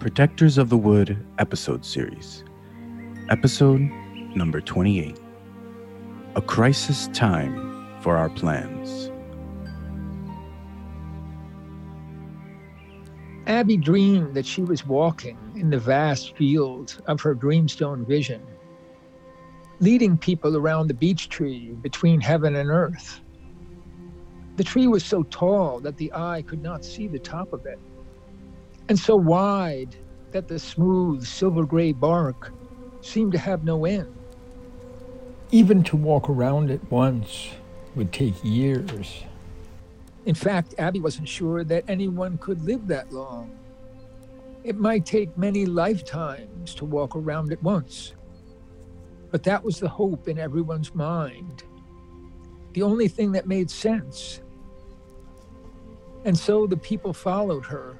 Protectors of the Wood episode series, episode number 28, A Crisis Time for Our Plans. Abby dreamed that she was walking in the vast field of her dreamstone vision, leading people around the beech tree between heaven and earth. The tree was so tall that the eye could not see the top of it, and so wide that the smooth silver-gray bark seemed to have no end. Even to walk around it once would take years. In fact, Abby wasn't sure that anyone could live that long. It might take many lifetimes to walk around it once. But that was the hope in everyone's mind, the only thing that made sense. And so the people followed her,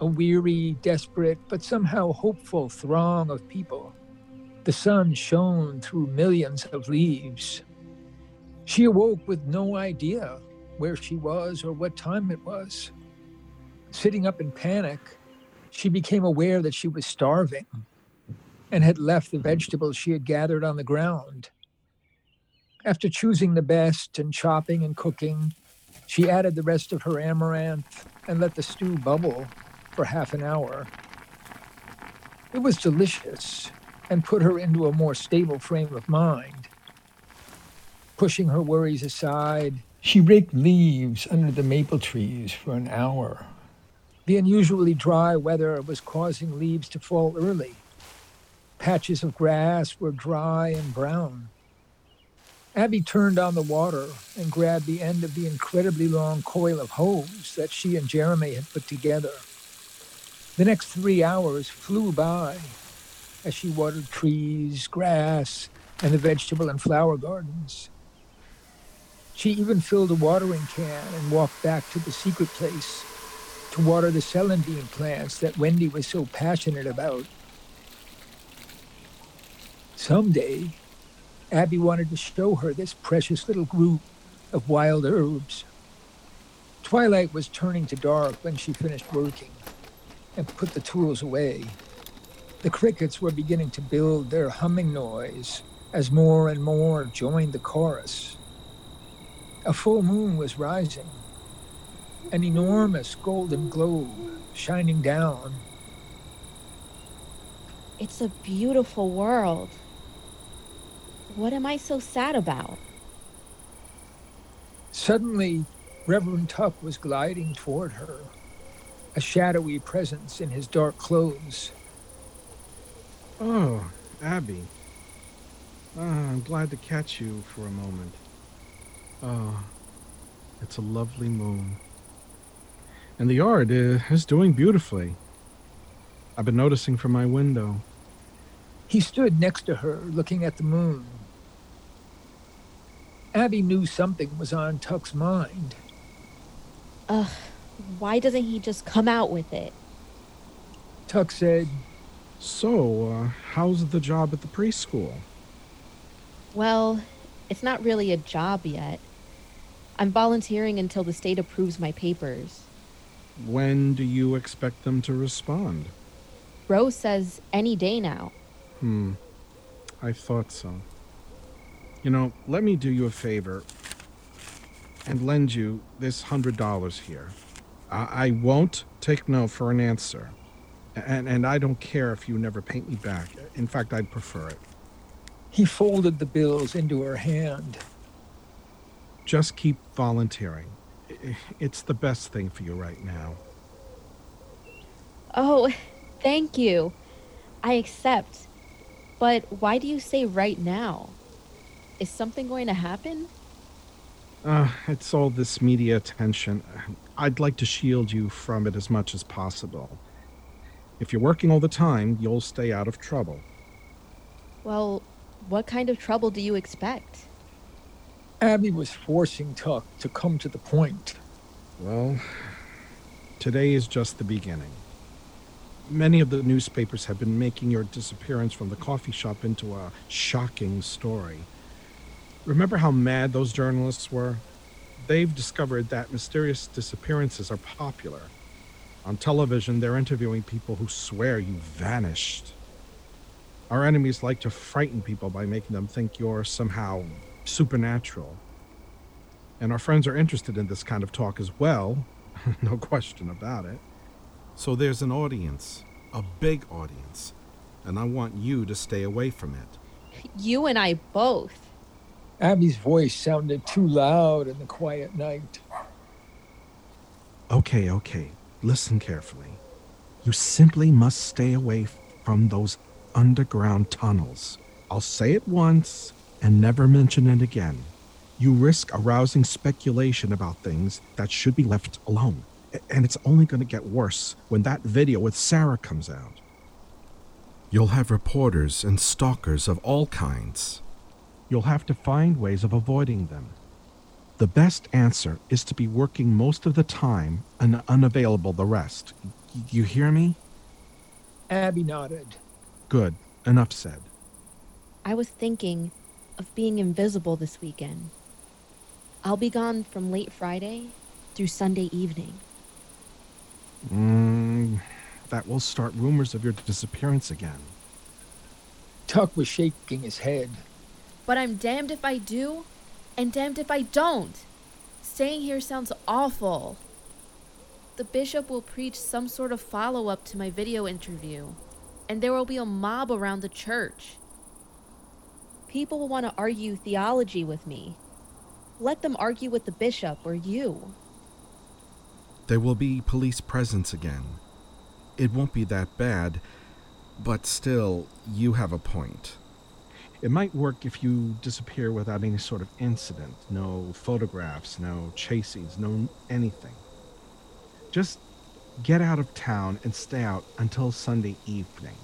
a weary, desperate, but somehow hopeful throng of people. The sun shone through millions of leaves. She awoke with no idea where she was or what time it was. Sitting up in panic, she became aware that she was starving and had left the vegetables she had gathered on the ground. After choosing the best and chopping and cooking, she added the rest of her amaranth and let the stew bubble for half an hour. It was delicious and put her into a more stable frame of mind. Pushing her worries aside, she raked leaves under the maple trees for an hour. The unusually dry weather was causing leaves to fall early. Patches of grass were dry and brown. Abby turned on the water and grabbed the end of the incredibly long coil of hose that she and Jeremy had put together. The next 3 hours flew by as she watered trees, grass, and the vegetable and flower gardens. She even filled a watering can and walked back to the secret place to water the celandine plants that Wendy was so passionate about. Someday, Abby wanted to show her this precious little group of wild herbs. Twilight was turning to dark when she finished working and put the tools away. The crickets were beginning to build their humming noise as more and more joined the chorus. A full moon was rising, an enormous golden globe shining down. It's a beautiful world. What am I so sad about? Suddenly, Reverend Tuck was gliding toward her, a shadowy presence in his dark clothes. Oh, Abby. I'm glad to catch you for a moment. Oh, it's a lovely moon. And the yard is doing beautifully. I've been noticing from my window. He stood next to her, looking at the moon. Abby knew something was on Tuck's mind. Ugh, why doesn't he just come out with it? Tuck said, So, how's the job at the preschool? Well, it's not really a job yet. I'm volunteering until the state approves my papers. When do you expect them to respond? Rose says any day now. I thought so. You know, let me do you a favor and lend you this $100 here. I won't take no for an answer. And I don't care if you never paint me back. In fact, I'd prefer it. He folded the bills into her hand. Just keep volunteering. It's the best thing for you right now. Oh, thank you. I accept. But why do you say right now? Is something going to happen? It's all this media attention. I'd like to shield you from it as much as possible. If you're working all the time, you'll stay out of trouble. Well, what kind of trouble do you expect? Abby was forcing Tuck to come to the point. Well, today is just the beginning. Many of the newspapers have been making your disappearance from the coffee shop into a shocking story. Remember how mad those journalists were? They've discovered that mysterious disappearances are popular. On television, they're interviewing people who swear you vanished. Our enemies like to frighten people by making them think you're somehow supernatural. And our friends are interested in this kind of talk as well, no question about it. So there's an audience, a big audience, and I want you to stay away from it. You and I both. Abby's voice sounded too loud in the quiet night. Okay. Listen carefully. You simply must stay away from those underground tunnels. I'll say it once and never mention it again. You risk arousing speculation about things that should be left alone. And it's only going to get worse when that video with Sarah comes out. You'll have reporters and stalkers of all kinds. You'll have to find ways of avoiding them. The best answer is to be working most of the time and unavailable the rest. You hear me? Abby nodded. Good. Enough said. I was thinking of being invisible this weekend. I'll be gone from late Friday through Sunday evening. That will start rumors of your disappearance again. Tuck was shaking his head. But I'm damned if I do, and damned if I don't. Staying here sounds awful. The bishop will preach some sort of follow-up to my video interview, and there will be a mob around the church. People will want to argue theology with me. Let them argue with the bishop or you. There will be police presence again. It won't be that bad, but still, you have a point. It might work if you disappear without any sort of incident. No photographs, no chases, no anything. Just get out of town and stay out until Sunday evening.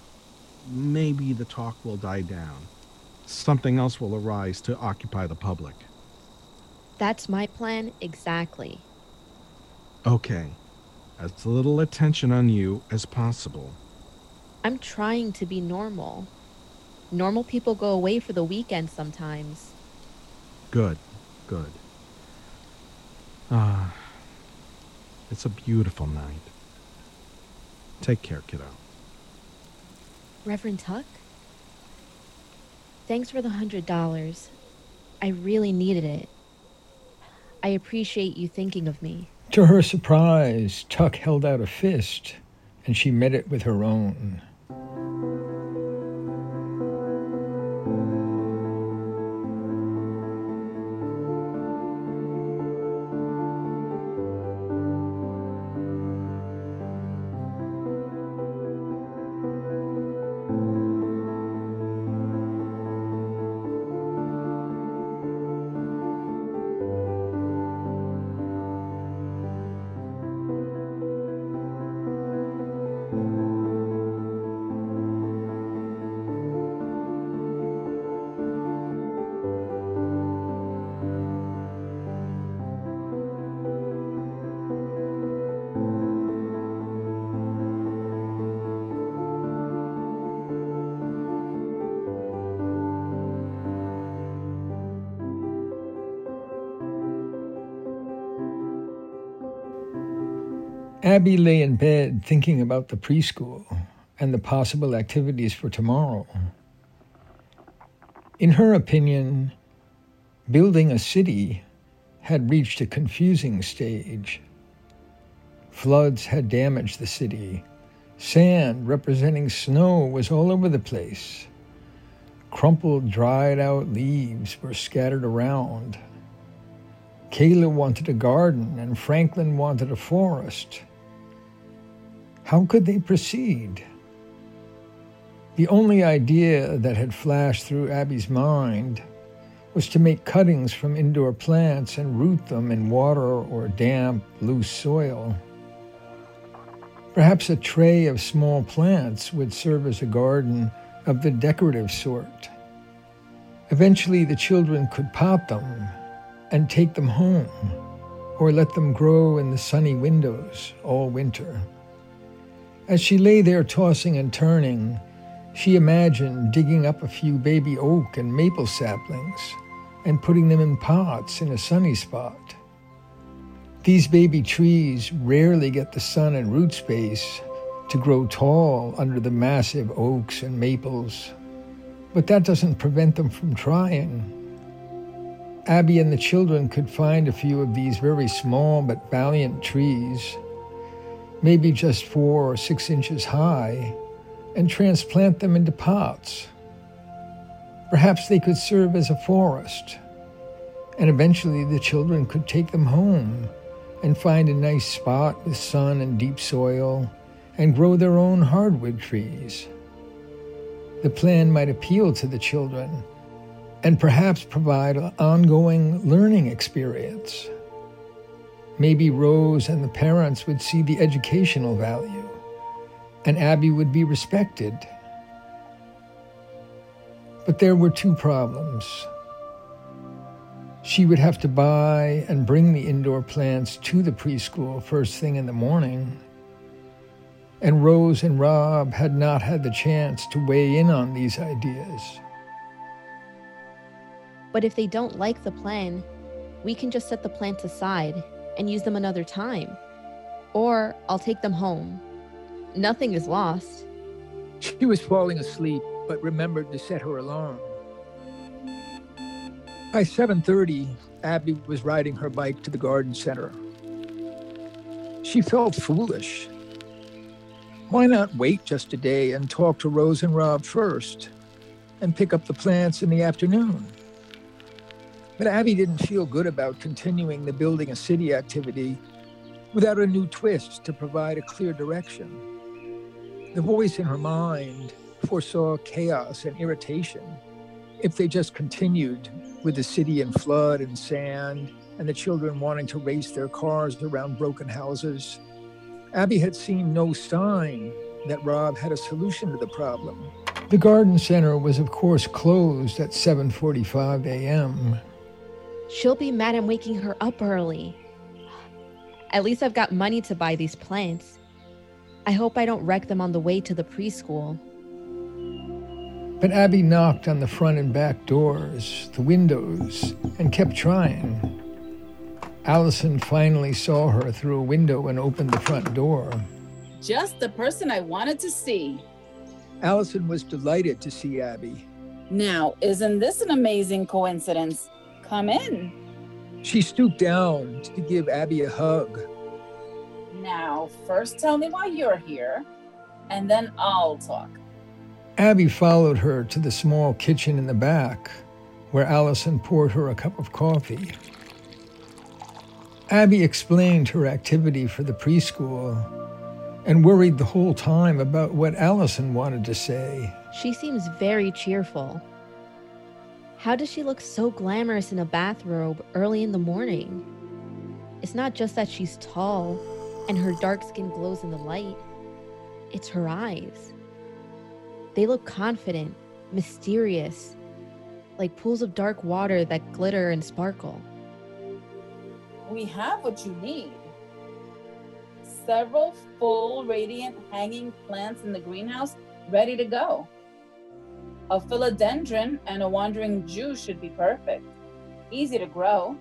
Maybe the talk will die down. Something else will arise to occupy the public. That's my plan exactly. Okay. As little attention on you as possible. I'm trying to be normal. Normal people go away for the weekend sometimes. Good. It's a beautiful night. Take care, kiddo. Reverend Tuck? Thanks for the $100. I really needed it. I appreciate you thinking of me. To her surprise, Tuck held out a fist, and she met it with her own. Abby lay in bed thinking about the preschool and the possible activities for tomorrow. In her opinion, building a city had reached a confusing stage. Floods had damaged the city. Sand representing snow was all over the place. Crumpled, dried-out leaves were scattered around. Kayla wanted a garden and Franklin wanted a forest. How could they proceed? The only idea that had flashed through Abby's mind was to make cuttings from indoor plants and root them in water or damp, loose soil. Perhaps a tray of small plants would serve as a garden of the decorative sort. Eventually, the children could pot them and take them home, or let them grow in the sunny windows all winter. As she lay there tossing and turning, she imagined digging up a few baby oak and maple saplings and putting them in pots in a sunny spot. These baby trees rarely get the sun and root space to grow tall under the massive oaks and maples, but that doesn't prevent them from trying. Abby and the children could find a few of these very small but valiant trees, maybe just 4 or 6 inches high, and transplant them into pots. Perhaps they could serve as a forest, and eventually the children could take them home and find a nice spot with sun and deep soil and grow their own hardwood trees. The plan might appeal to the children and perhaps provide an ongoing learning experience. Maybe Rose and the parents would see the educational value, and Abby would be respected. But there were two problems. She would have to buy and bring the indoor plants to the preschool first thing in the morning, and Rose and Rob had not had the chance to weigh in on these ideas. But if they don't like the plan, we can just set the plants aside and use them another time. Or I'll take them home. Nothing is lost. She was falling asleep, but remembered to set her alarm. By 7:30, Abby was riding her bike to the garden center. She felt foolish. Why not wait just a day and talk to Rose and Rob first and pick up the plants in the afternoon? But Abby didn't feel good about continuing the building a city activity without a new twist to provide a clear direction. The voice in her mind foresaw chaos and irritation if they just continued with the city in flood and sand and the children wanting to race their cars around broken houses. Abby had seen no sign that Rob had a solution to the problem. The garden center was, of course, closed at 7:45 a.m. She'll be mad I'm waking her up early. At least I've got money to buy these plants. I hope I don't wreck them on the way to the preschool. But Abby knocked on the front and back doors, the windows, and kept trying. Allison finally saw her through a window and opened the front door. Just the person I wanted to see. Allison was delighted to see Abby. Now, isn't this an amazing coincidence? Come in. She stooped down to give Abby a hug. Now, first tell me why you're here, and then I'll talk. Abby followed her to the small kitchen in the back, where Allison poured her a cup of coffee. Abby explained her activity for the preschool and worried the whole time about what Allison wanted to say. She seems very cheerful. How does she look so glamorous in a bathrobe early in the morning? It's not just that she's tall and her dark skin glows in the light. It's her eyes. They look confident, mysterious, like pools of dark water that glitter and sparkle. We have what you need. Several full, radiant, hanging plants in the greenhouse ready to go. A philodendron and a wandering Jew should be perfect. Easy to grow.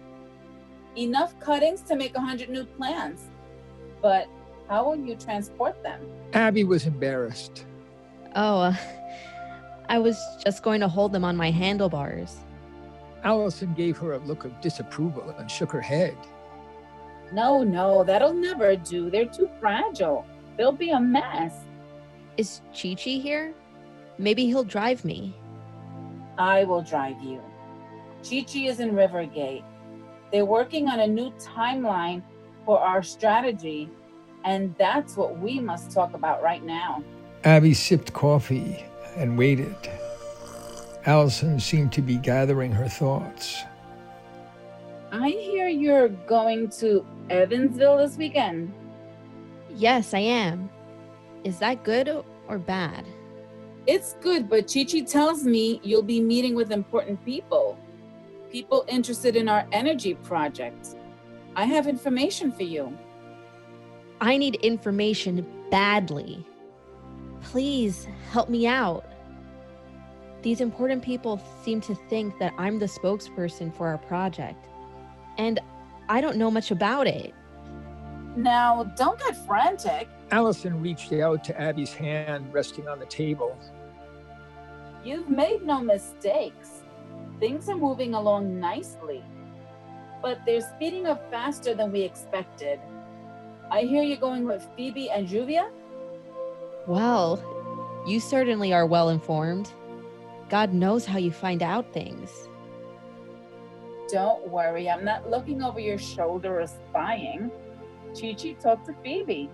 Enough cuttings to make 100 new plants. But how will you transport them? Abby was embarrassed. I was just going to hold them on my handlebars. Allison gave her a look of disapproval and shook her head. No, that'll never do. They're too fragile. They'll be a mess. Is Chi-Chi here? Maybe he'll drive me. I will drive you. Chi-Chi is in Rivergate. They're working on a new timeline for our strategy, and that's what we must talk about right now. Abby sipped coffee and waited. Allison seemed to be gathering her thoughts. I hear you're going to Evansville this weekend. Yes, I am. Is that good or bad? It's good, but Chi-Chi tells me you'll be meeting with important people. People interested in our energy project. I have information for you. I need information badly. Please help me out. These important people seem to think that I'm the spokesperson for our project, and I don't know much about it. Now, don't get frantic. Allison reached out to Abby's hand resting on the table. You've made no mistakes. Things are moving along nicely, but they're speeding up faster than we expected. I hear you're going with Phoebe and Juvia? Well, you certainly are well informed. God knows how you find out things. Don't worry, I'm not looking over your shoulder or spying. Chi-Chi talked to Phoebe,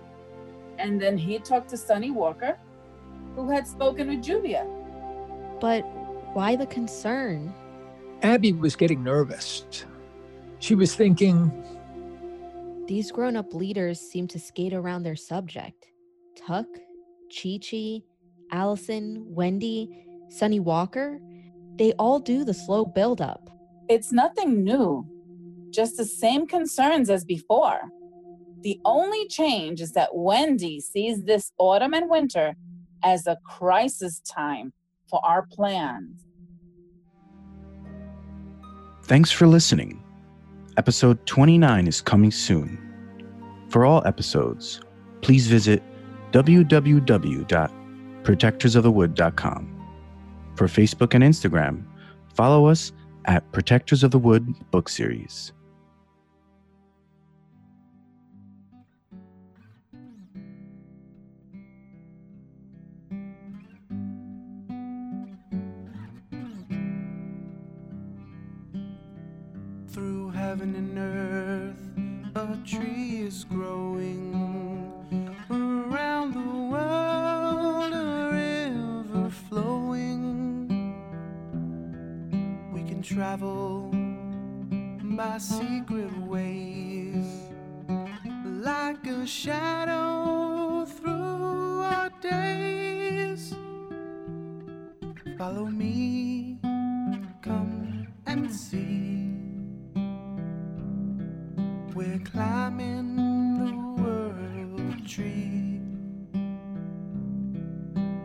and then he talked to Sonny Walker, who had spoken to Juvia. But why the concern? Abby was getting nervous. She was thinking, these grown-up leaders seem to skate around their subject. Tuck, Chi-Chi, Allison, Wendy, Sonny Walker, they all do the slow build-up. It's nothing new, just the same concerns as before. The only change is that Wendy sees this autumn and winter as a crisis time for our plans. Thanks for listening. Episode 29 is coming soon. For all episodes, please visit www.protectorsofthewood.com. For Facebook and Instagram, follow us at Protectors of the Wood Book Series. Through heaven and earth, a tree is growing. Around the world, a river flowing. We can travel by secret ways, like a shadow through our days. Follow me, come and see. We're climbing the world tree.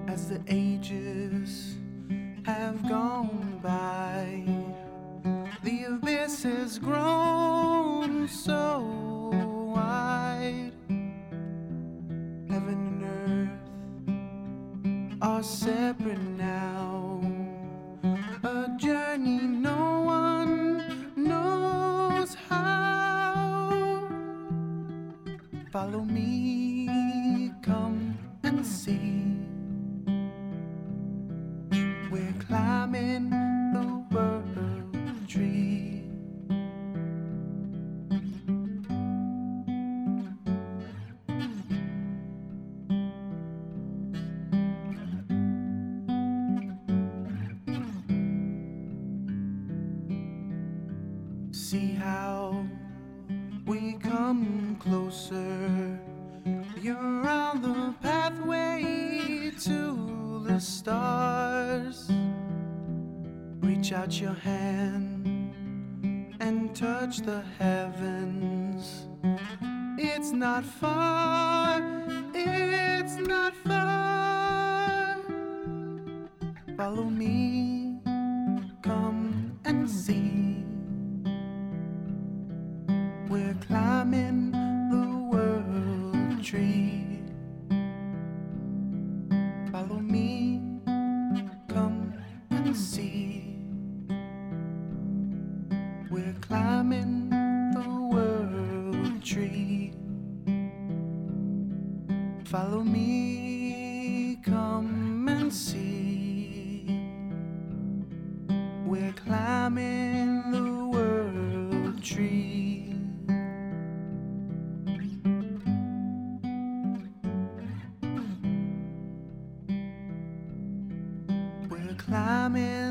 As the ages have gone by, the abyss has grown so wide. Heaven and earth are separate now. A journey no one knows how. Follow me, come and see. We're climbing the world tree. See how we come closer. You're on the pathway to the stars. Reach out your hand and touch the heavens. It's not far, it's not far. Follow me, come and see. We're climbing the world tree. Follow me, come and see. We're climbing the world tree. Follow me, come and see. We're climbing the world tree. Climbing